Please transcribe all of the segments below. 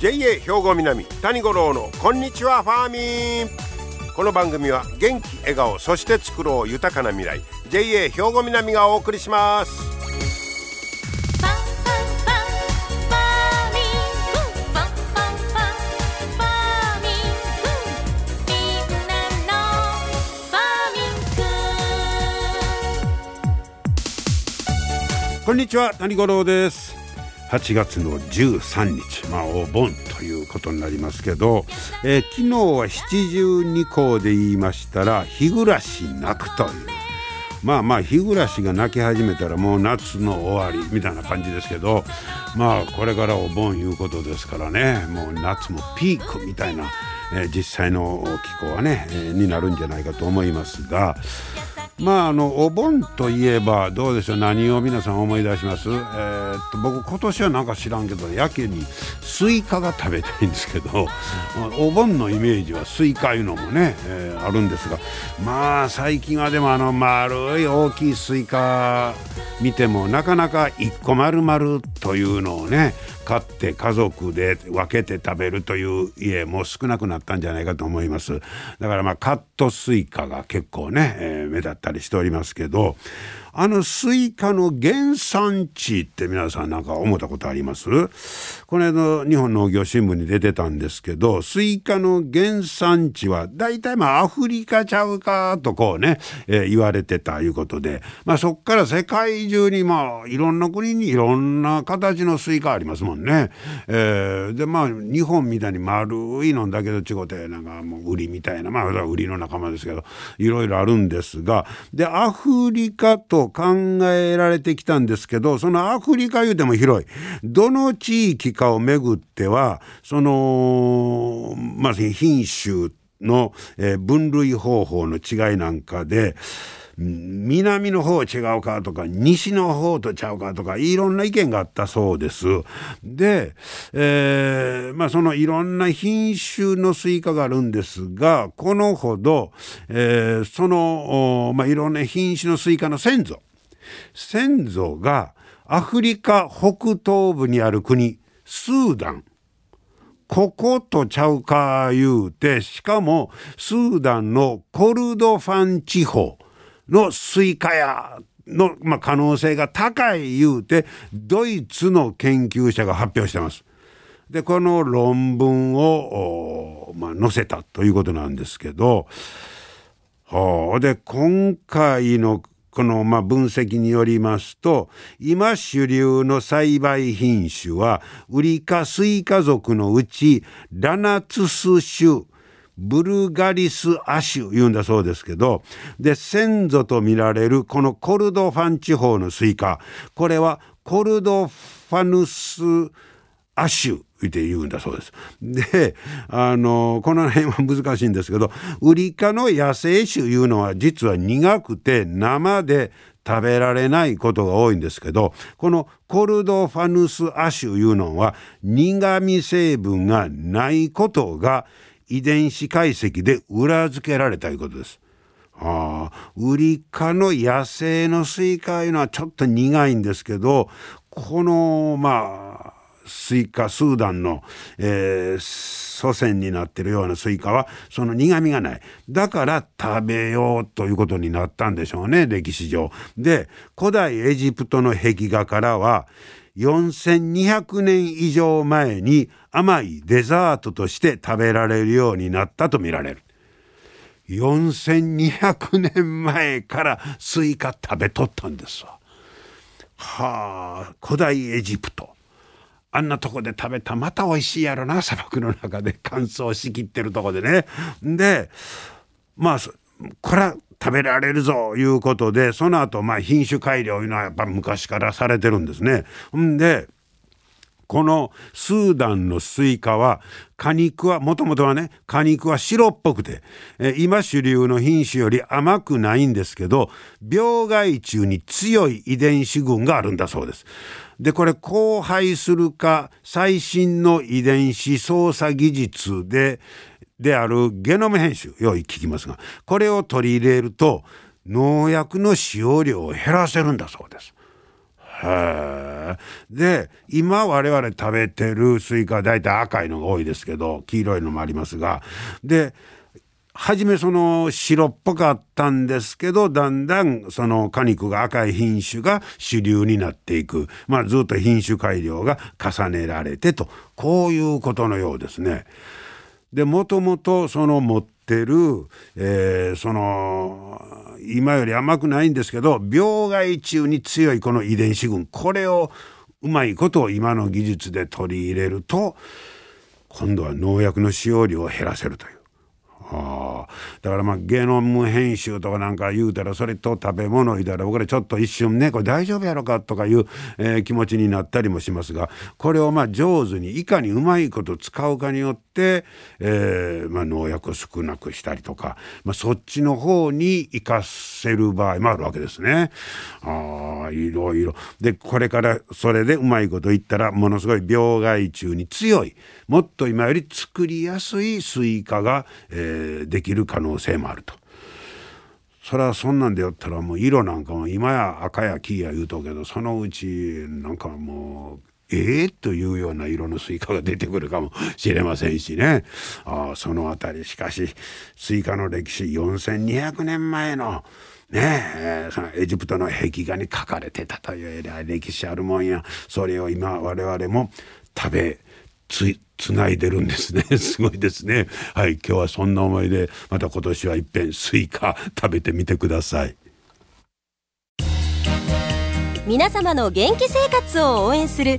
JA 兵庫南谷五郎のこんにちはファーミン。この番組は元気笑顔そして作ろう豊かな未来 JA 兵庫南がお送りします。こんにちは、谷五郎です。8月の13日、お盆ということになりますけど、昨日は七十二候で言いましたら日暮らし泣くという、日暮らしが泣き始めたらもう夏の終わりみたいな感じですけど、これからお盆いうことですからね、もう夏もピークみたいな、実際の気候はね、になるんじゃないかと思いますが、お盆といえばどうでしょう、何を皆さん思い出します？僕今年はなんか知らんけどやけにスイカが食べたいんですけど、お盆のイメージはスイカいうのもね、あるんですが、最近はでも丸い大きいスイカ見てもなかなか1個丸々というのをね買って家族で分けて食べるという家も少なくなったんじゃないかと思います。だからカットスイカが結構ね、目立ったりしておりますけど、スイカの原産地って皆さんなんか思ったことあります？この間の日本農業新聞に出てたんですけど、スイカの原産地は大体アフリカちゃうかとこうね、言われてたいうことで、そっから世界中にいろんな国にいろんな形のスイカありますもんね。で日本みたいに丸いのだけど違うてもうウリみたいな、ウリの仲間ですけどいろいろあるんですが、でアフリカと考えられてきたんですけど、そのアフリカいうても広い、どの地域かをめぐってはその品種の分類方法の違いなんかで南の方違うかとか西の方とちゃうかとかいろんな意見があったそうです。で、そのいろんな品種のスイカがあるんですが、このほど、いろんな品種のスイカの先祖がアフリカ北東部にある国スーダン、こことちゃうか言うて、しかもスーダンのコルドファン地方のスイカやの、可能性が高い言うてドイツの研究者が発表してます。でこの論文を、載せたということなんですけど、で今回のこの分析によりますと、今主流の栽培品種はウリ科スイカ属のうちラナツス種、ブルガリス亜種言うんだそうですけど、で先祖と見られるこのコルドファン地方のスイカ、これはコルドファヌス亜種って言うんだそうです。で、この辺は難しいんですけど、ウリ科の野生種いうのは実は苦くて生で食べられないことが多いんですけど、このコルドファヌス亜種いうのは苦味成分がないことが遺伝子解析で裏付けられたということです。ウリ科の野生のスイカいうのはちょっと苦いんですけど、このスイカ、スーダンの、祖先になってるようなスイカはその苦みがない、だから食べようということになったんでしょうね、歴史上。で古代エジプトの壁画からは4200年以上前に甘いデザートとして食べられるようになったと見られる。4200年前からスイカ食べとったんですわ。古代エジプト、あんなとこで食べた、また美味しいやろな、砂漠の中で乾燥しきってるとこでね。でこれは食べられるぞいうことで、その後品種改良いうのはやっぱ昔からされてるんですね。でこのスーダンのスイカは果肉はもともとはね、果肉は白っぽくて、今主流の品種より甘くないんですけど、病害虫に強い遺伝子群があるんだそうです。でこれ交配するか最新の遺伝子操作技術であるゲノム編集、よい聞きますが、これを取り入れると農薬の使用量を減らせるんだそうです。へえ。で今我々食べてるスイカは大体赤いのが多いですけど、黄色いのもありますが、で初めその白っぽかったんですけど、だんだんその果肉が赤い品種が主流になっていく、まあずっと品種改良が重ねられてと、こういうことのようですね。でもともとその持ってる、その今より甘くないんですけど病害虫に強いこの遺伝子群、これをうまいことを今の技術で取り入れると、今度は農薬の使用量を減らせるという。あだからまあゲノム編集とかなんか言うたら、それと食べ物いたら僕らちょっと一瞬ねこれ大丈夫やろかとかいう、気持ちになったりもしますが、これをまあ上手にいかにうまいこと使うかによって、まあ農薬を少なくしたりとか、まあ、そっちの方に生かせる場合もあるわけですね。あいろいろで、これからそれでうまいこと言ったらものすごい病害虫に強い、もっと今より作りやすいスイカが、できる可能性もあると。それはそんなんでやったらもう色なんかも今や赤や黄や言うとけど、そのうちなんかもうというような色のスイカが出てくるかもしれませんしね。そのあたりしかしスイカの歴史4200年前のねえ、そのエジプトの壁画に書かれてたという歴史あるもんや、それを今我々も食べつないでるんですね。すごいですね。はい、今日はそんな思いで、また今年は一遍スイカ食べてみてください。皆様の元気生活を応援する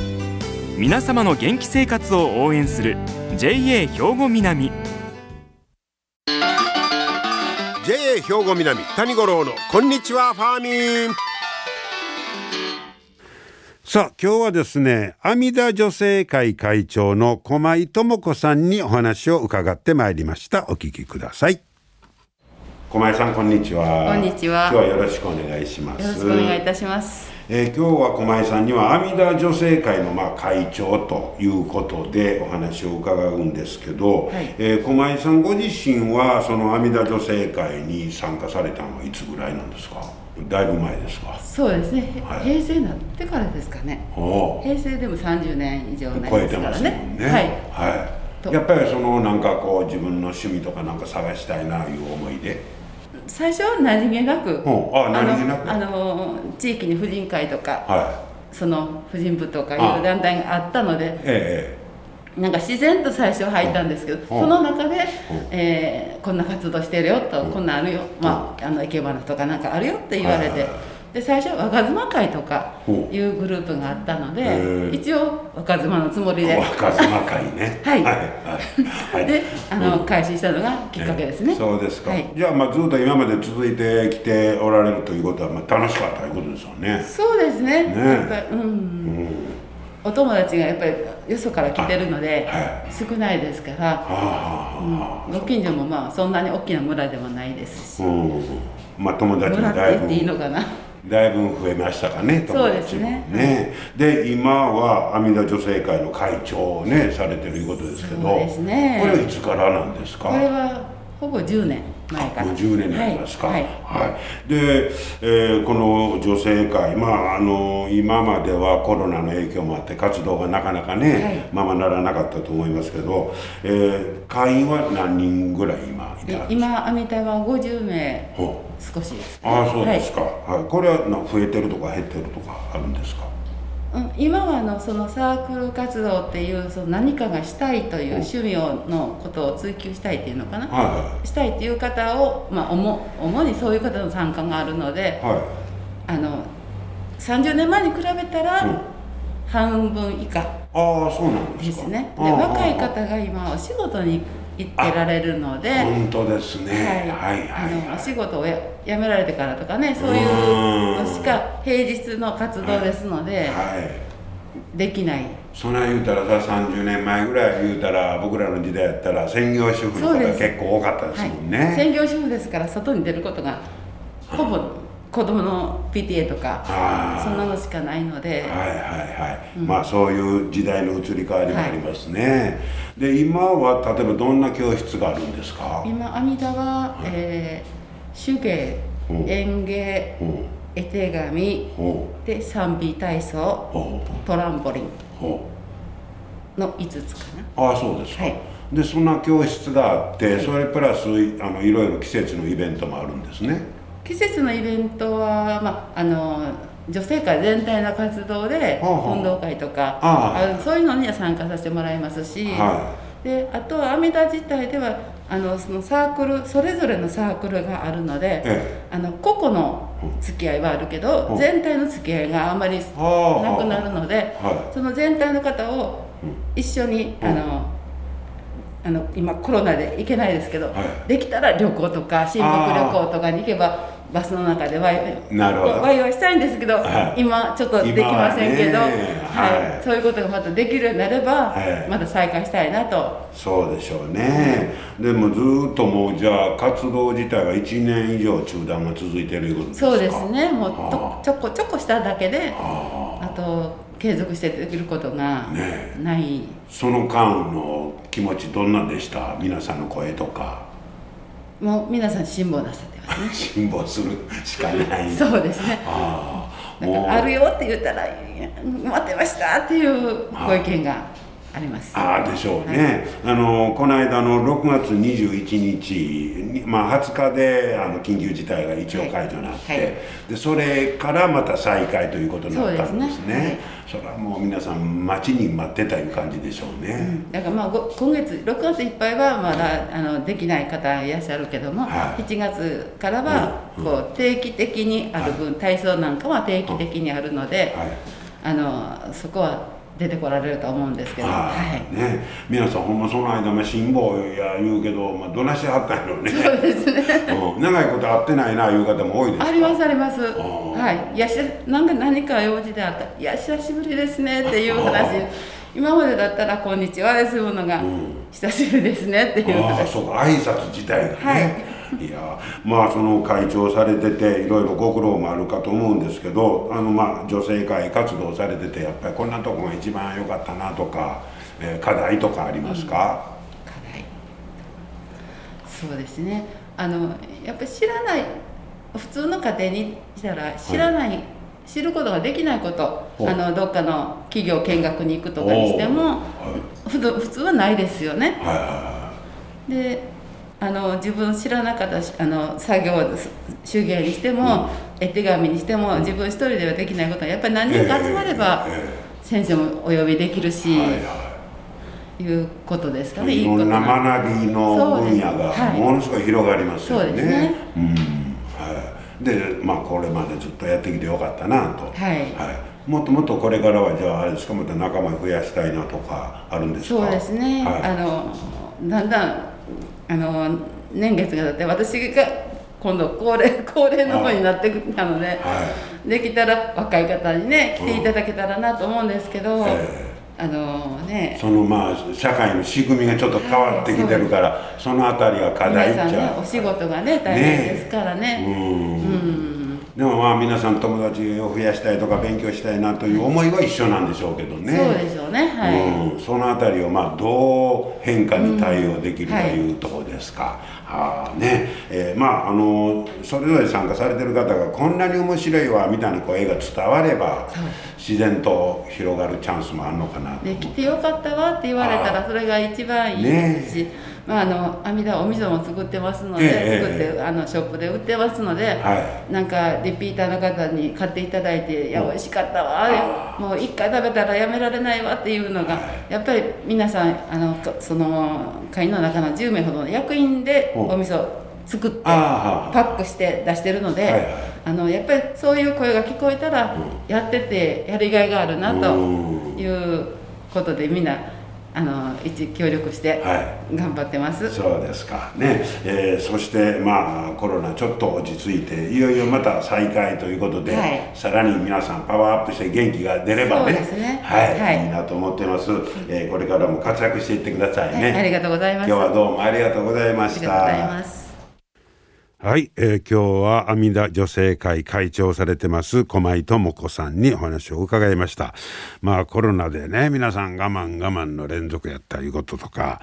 皆様の元気生活を応援する JA 兵庫南。 JA 兵庫南谷五郎のこんにちはファーミン。さあ今日はですね、阿弥陀女性会会長の駒井智子さんにお話を伺ってまいりました。お聞きください。駒井さんこんにちは。こんにちは。今日はよろしくお願いします。よろしくお願いいたします。今日は駒井さんには阿弥陀女性会のまあ会長ということでお話を伺うんですけど、はい、駒井さんご自身はその阿弥陀女性会に参加されたのはいつぐらいなんですか？だいぶ前ですか？そうですね、はい、平成になってからですかね。平成でも30年以上になりますからね。超えてますもんね。はい、はい、やっぱりそのなんかこう自分の趣味とかなんか探したいなという思いで最初は何気なく、地域に婦人会とか、はい、その婦人部とかいう団体があったので、なんか自然と最初入ったんですけど、その中で、こんな活動してるよと、こんなんあるよ、まあ、生け花とかなんかあるよって言われて、で最初は若妻会とかいうグループがあったので、一応若妻のつもりで若妻会ねはい、はい、で開始したのがきっかけですね。そうですか、はい、じゃあ、まあ、ずっと今まで続いてきておられるということは、まあ、楽しかったということですよね。そうですね、やっぱりお友達がやっぱりよそから来てるので少ないですから、ご近所もまあそんなに大きな村ではないですし、まあ友達もだいぶ増えましたかね。そうですね。で今は阿弥陀女性会の会長をねされてるいうことですけど、これはいつからなんですか？これはほぼ10年前から。もう10年になりますか。はい、はい、で、この女性会、まあ今まではコロナの影響もあって活動がなかなかね、はい、ままならなかったと思いますけど、会員は何人ぐらい今いたんですか？今阿弥陀は50名少しです。ああそうですか、はいはい、これは増えてるとか減ってるとかあるんですか？今はそのサークル活動っていう、その何かがしたいという趣味のことを追求したいっていうのかな、したいっていう方を、まあ、主にそういう方の参加があるので、はい、30年前に比べたら半分以下ですね。で若い方が今お仕事に行ってられるので。本当ですね。お仕事を辞められてからとかね、そういうのしか平日の活動ですので、できない。そんな言うたらさ、30年前ぐらい言うたら、僕らの時代やったら専業主婦の方が結構多かったですもんね。専業主婦ですから外に出ることがほぼ子供の PTA とかそんなのしかないので、まあそういう時代の移り変わりもありますね。で、今は例えばどんな教室があるんですか？今阿弥陀は手芸、園芸、絵手紙で賛美体操、トランポリンの5つかな。ああ、そうですか。で、そんな教室があって、それプラスいろいろ季節のイベントもあるんですね。季節のイベントは、まあ、女性会全体の活動で運動会とか、そういうのには参加させてもらいますし、で、あとは阿弥陀自体ではそのサークル、それぞれのサークルがあるので、個々の付き合いはあるけど、全体の付き合いがあんまりなくなるので、その全体の方を一緒に今コロナで行けないですけど、できたら旅行とか親睦旅行とかに行けばバスの中でワイワイしたいんですけど、今ちょっとできませんけど、そういうことがまたできるようになれば、また再開したいなと。そうでしょうね。でもずっともう、じゃあ活動自体は1年以上中断が続いてるいうことですか？そうですね。もうちょこちょこしただけで、あと継続してできることがない、ね。その間の気持ちどんなんでした？皆さんの声とか。もう皆さん辛抱なさってますね。辛抱するしかない。そうですね。あるよって言ったら待ってましたっていうご意見があります。ああ、でしょうね。はい、この間の6月21日、まあ20日で緊急事態が一応解除になって、でそれからまた再開ということになったんですね。それはもう皆さん待ちに待ってたいう感じでしょうね。だからまあ今月6月いっぱいはまだできない方いらっしゃるけども、7月からはこう定期的にある分、体操なんかは定期的にあるので、そこは出てこられると思うんですけど、ね、皆さんほんまその間も辛抱や言うけど、まあ、どなしはったんやろね。そうですね。長いこと会ってないないう方も多いですか？ありますあります。はい。いや、なんか何か用事であった、いや久しぶりですねっていう話。今までだったらこんにちはですものが、久しぶりですねっていう話。ああ、そうか、挨拶自体がね。いや、まあその会長されてていろいろご苦労もあるかと思うんですけど、まあ女性会活動されてて、やっぱりこんなとこが一番良かったなとか、課題とかありますか？課題、そうですね。やっぱり知らない、普通の家庭にしたら知らない、知ることができないこと、どっかの企業見学に行くとかにしても、普通はないですよね。で、自分知らなかった作業、手芸にしても、絵手紙にしても、自分一人ではできないことは、やっぱり何人か集まれば先生もお呼びできるし、いうことですかね。いろんな学びの分野がものすごい広がりますよね。で、まあこれまでずっとやってきてよかったなと。もっともっとこれからは、じゃああれですか、また仲間増やしたいなとかあるんですか？そうですね。だんだん年月が経って、私が今度高齢の方になってきたので、できたら若い方にね来ていただけたらなと思うんですけど、そのまあ社会の仕組みがちょっと変わってきてるから、そのあたりが課題じゃん。皆さんね、お仕事がね大変ですからね。でもまあ皆さん友達を増やしたいとか勉強したいなという思いは一緒なんでしょうけどね。そうでしょうね。そのあたりをまあどう変化に対応できるかいうところですか。まあそれぞれ参加されてる方がこんなに面白いわみたいな声が伝われば、自然と広がるチャンスもあるのかなと。で、来てよかったわって言われたらそれが一番いいですし。まあ阿弥陀はお味噌も作ってますので、作ってショップで売ってますので、なんかリピーターの方に買っていただいて「いや美味しかったわ、もう一回食べたらやめられないわ」っていうのが、やっぱり皆さんその会の中の10名ほどの役員でお味噌作ってパックして出してるので、やっぱりそういう声が聞こえたらやっててやりがいがあるなということで、みんな。協力して頑張ってます、はい、そうですかね、そしてまあコロナちょっと落ち着いていよいよまた再開ということで、はい、さらに皆さんパワーアップして元気が出れば ね、はい、はい、いいなと思ってます、これからも活躍していってくださいね、はい、ありがとうございます。今日はどうもありがとうございました。ありがとうございます。はい、今日は阿弥陀女性会会長されてます駒井智子さんにお話を伺いました。まあコロナでね皆さん我慢の連続やったいうこととか、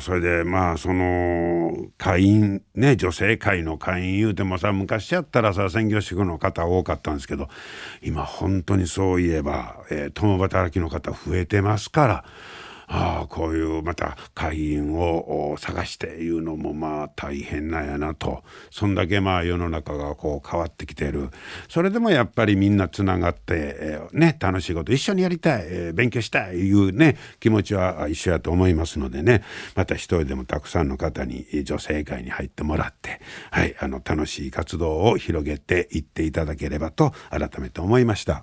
それでまあその会員ね女性会の会員言うてもさ昔やったらさ専業主婦の方多かったんですけど今本当にそういえば、共働きの方増えてますから。こういうまた会員を探していうのもまあ大変なんやなと、そんだけまあ世の中がこう変わってきてる。それでもやっぱりみんなつながって、ね、楽しいこと一緒にやりたい、勉強したいいうね気持ちは一緒やと思いますのでね、また一人でもたくさんの方に女性会に入ってもらって、はい、楽しい活動を広げていっていただければと改めて思いました。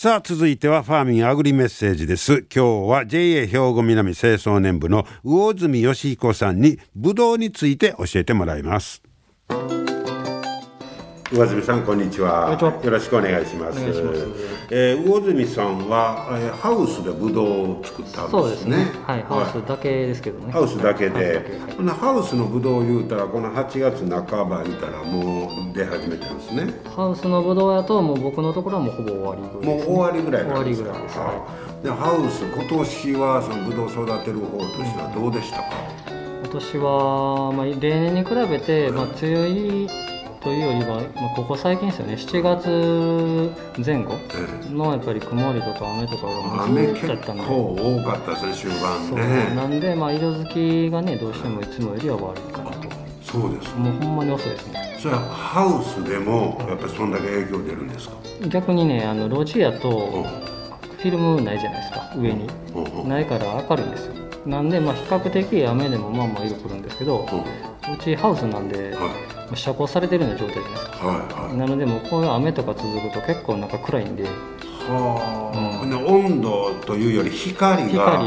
さあ続いてはファーミンアグリメッセージです。今日は JA 兵庫南清掃年部の魚住義彦さんにブドウについて教えてもらいます。魚住さんこんにちは。よろしくお願いします。魚住さんは、ハウスでブドウを作ったんですね。そうですね、はい、ハウスだけですけどね。ハウスだけで、はい、このハウスのブドウ言うたらこの8月半ば言うたらもう出始めたんですね。ハウスのブドウだともう僕のところはもうほぼ終わりぐらいです、ね、もう終わりぐらいなんですか。終わりぐらいです、はい、でハウス今年はそのブドウ育てる方としてはどうでしたか。今年は、まあ、例年に比べて、まあ、梅雨入りというよりは、まあ、ここ最近ですよね、7月前後のやっぱり曇りとか雨とかがずっとやったので、雨結構多かったですね終盤ね。そうなんで、まあ、色づきがねどうしてもいつもよりは悪いかなと。そうです、ね、もうほんまに遅いですね。それはハウスでもやっぱりそんだけ影響出るんですか。逆にね路地やとフィルムないじゃないですか上に、ないから明るいんですよ。なんで、まあ、比較的雨でもまあまあ色くるんですけど、うちハウスなんで、はい、遮光されてるような状態じゃないですか、はいはい、なのでもうこういう雨とか続くと結構なんか暗いんで、温度というより光が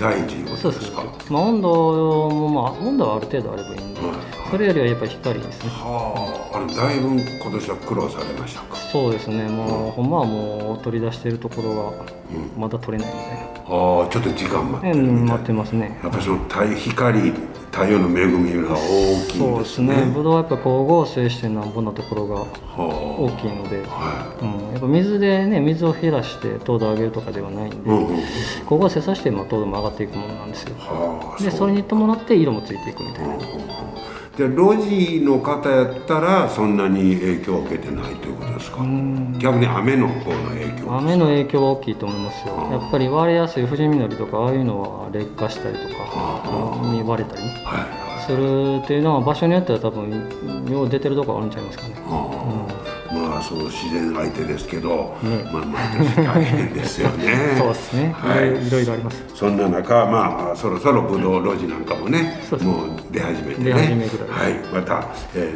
大事ですか。そうですね、まあ、温度も、まあ、温度はある程度あればいいんで、はいはい、それよりはやっぱり光ですね。だいぶ今年は苦労されましたか。そうですね、もうほんまはもう取り出しているところがまだ取れないみたいな、ちょっと時間待ってるみたいな、待ってますね。やっぱりその光太陽の恵みが大きいんですね。そうですね、ブドウはやっぱ光合成してなんぼなところが大きいので、はい、やっぱ水でね水を減らして糖度上げるとかではないんで、光合成させて糖度も上がっていくものなんですよ。でそれに伴って色もついていくみたいな。で路地の方やったらそんなに影響を受けてないということですか。逆に雨の方の影響。雨の影響は大きいと思いますよ。やっぱり割れやすい藤稔とかああいうのは劣化したりとかに割れたりね、はいはい、するっていうのは場所によっては多分よう出てるとこあるんちゃいますかね。まあそう自然相手ですけど、ね、まあまあ大変ですよね。そうですね、はい、いろいろあります。そんな中まあそろそろブドウ路地なんかもね、うん、もう出始めてね、はい、また、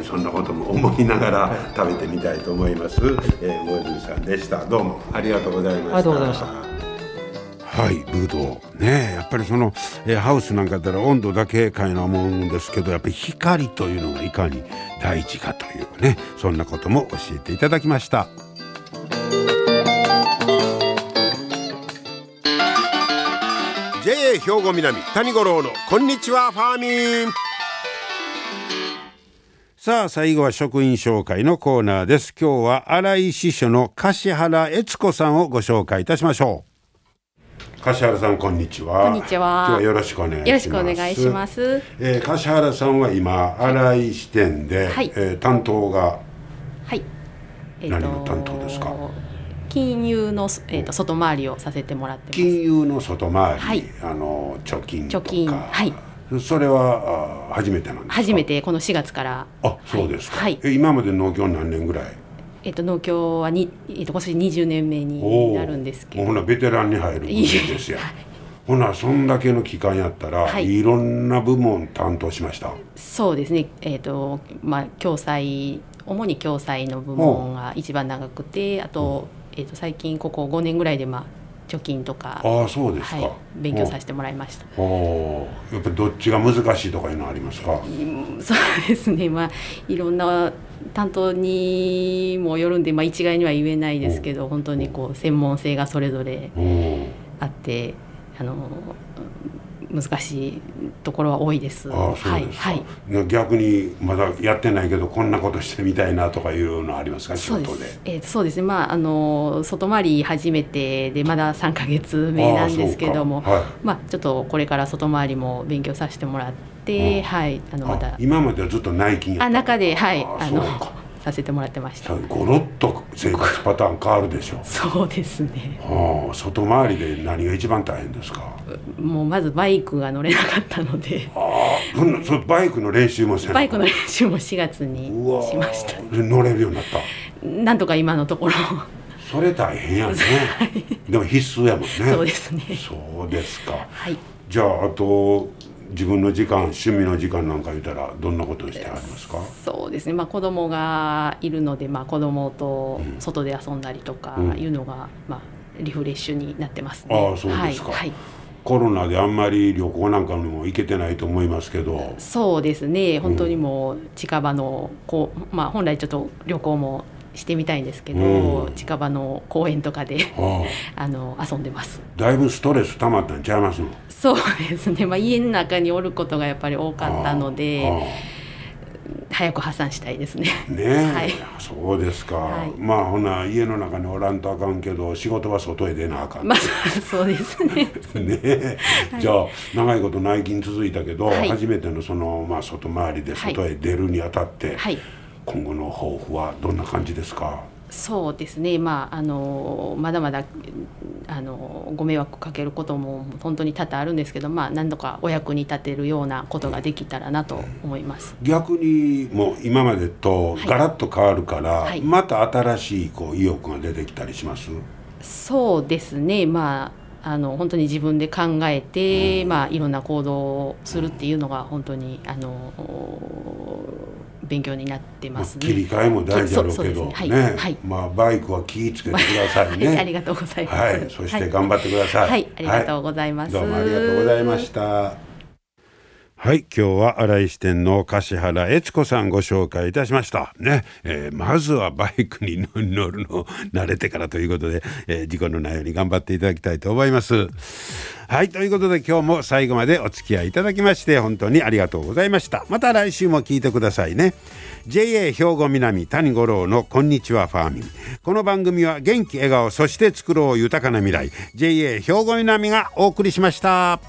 そんなことも思いながら食べてみたいと思います。魚住さんでした。どうもありがとうございました。ありがとうございました。はい、ブドウね、やっぱりその、ハウスなんかだったら温度だけかいな思うんですけど、やっぱり光というのがいかに大事かというね、そんなことも教えていただきました。JA 兵庫南谷五郎のこんにちはファーミン。さあ最後は職員紹介のコーナーです。今日は新井支所の樫原悦子さんをご紹介いたしましょう。樫原さん、こんにちは。こんにちは。今日はよろしくお願いします。よろしくお願いします。樫原さんは今新井支店で、はい、担当が、はい、何の担当ですか？金融の、外回りをさせてもらってます。金融の外回り、はい、貯金とか、貯金、はい、それは初めてなんですか？初めて、この4月から。あ、そうですか。はい、今まで農協何年ぐらい？農協は今年20年目になるんですけど。ほなベテランに入るんですよ。ほなそんだけの期間やったら、はい、いろんな部門担当しました。そうですね。まあ共済、主に共済の部門が一番長くて、あと、最近ここ5年ぐらいでまあ。貯金とか、あ、そうですか、はい、勉強させてもらいました。やっぱりどっちが難しいとかいうのありますか？そうですね、まあ、いろんな担当にもよるんで、まあ、一概には言えないですけど、本当にこう専門性がそれぞれあって、難しいところは多いです。ああ、そうですか。はいはい、逆にまだやってないけどこんなことしてみたいなとかいうのありますか？仕事で。そうですね、まあ外回り初めてでまだ3ヶ月目なんですけども、はい、まあ、ちょっとこれから外回りも勉強させてもらって、うん、はい、また今まではずっと内勤やったあ中で、はい、させてもらってました。ゴロッと生活パターン変わるでしょう。そうですね、はあ、外回りで何が一番大変ですか？もうまずバイクが乗れなかったので、ああ、そのバイクの練習もせん。バイクの練習も4月にしました。乗れるようになった？なんとか今のところ。それ大変やね、はい、でも必須やもんね。そうですね。そうですか、はい、じゃああと自分の時間、趣味の時間なんか言ったらどんなことをしてありますか？そうですね、まあ、子供がいるので、まあ、子供と外で遊んだりとかいうのが、まあ、リフレッシュになってますね。ああ、そうですか、はいはい。コロナであんまり旅行なんかにも行けてないと思いますけど。そうですね、本当にもう近場のこう、まあ、本来ちょっと旅行もしてみたいんですけど、うん、近場の公園とかで、はあ、遊んでます。だいぶストレス溜まったんちゃいますの？そうですね、まあ、家の中におることがやっぱり多かったので、はあはあ、早く破産したいですね。ねえ、はい、そうですか、はい、まあほな家の中におらんとあかんけど仕事は外へ出なあかん、まあ、そうですね。ねえ、はい、じゃあ長いこと内勤続いたけど、はい、初めてのその、まあ、外回りで外へ出るにあたって、はいはい、今後の抱負はどんな感じですか？そうですね、まあ、まだまだご迷惑かけることも本当に多々あるんですけど、まあ、何度かお役に立てるようなことができたらなと思います。逆にもう今までとガラッと変わるから、はいはい、また新しいこう意欲が出てきたりします？そうですね、まあ本当に自分で考えて、まあ、いろんな行動をするっていうのが本当に勉強になってますね。切り替えも大事だろうけどね、はい、まあ、バイクは気をつけてくださいね、はい、ありがとうございます、はい、そして頑張ってください、はい、はい、ありがとうございます、はい、どうもありがとうございました。はい、今日は新井支店の樫原悦子さんご紹介いたしましたね。まずはバイクに乗るの慣れてからということで、事故のないように頑張っていただきたいと思います。はい、ということで今日も最後までお付き合いいただきまして本当にありがとうございました。また来週も聞いてくださいね。 JA 兵庫南谷五郎のこんにちはファーミン、この番組は元気笑顔そして作ろう豊かな未来 JA 兵庫南がお送りしました。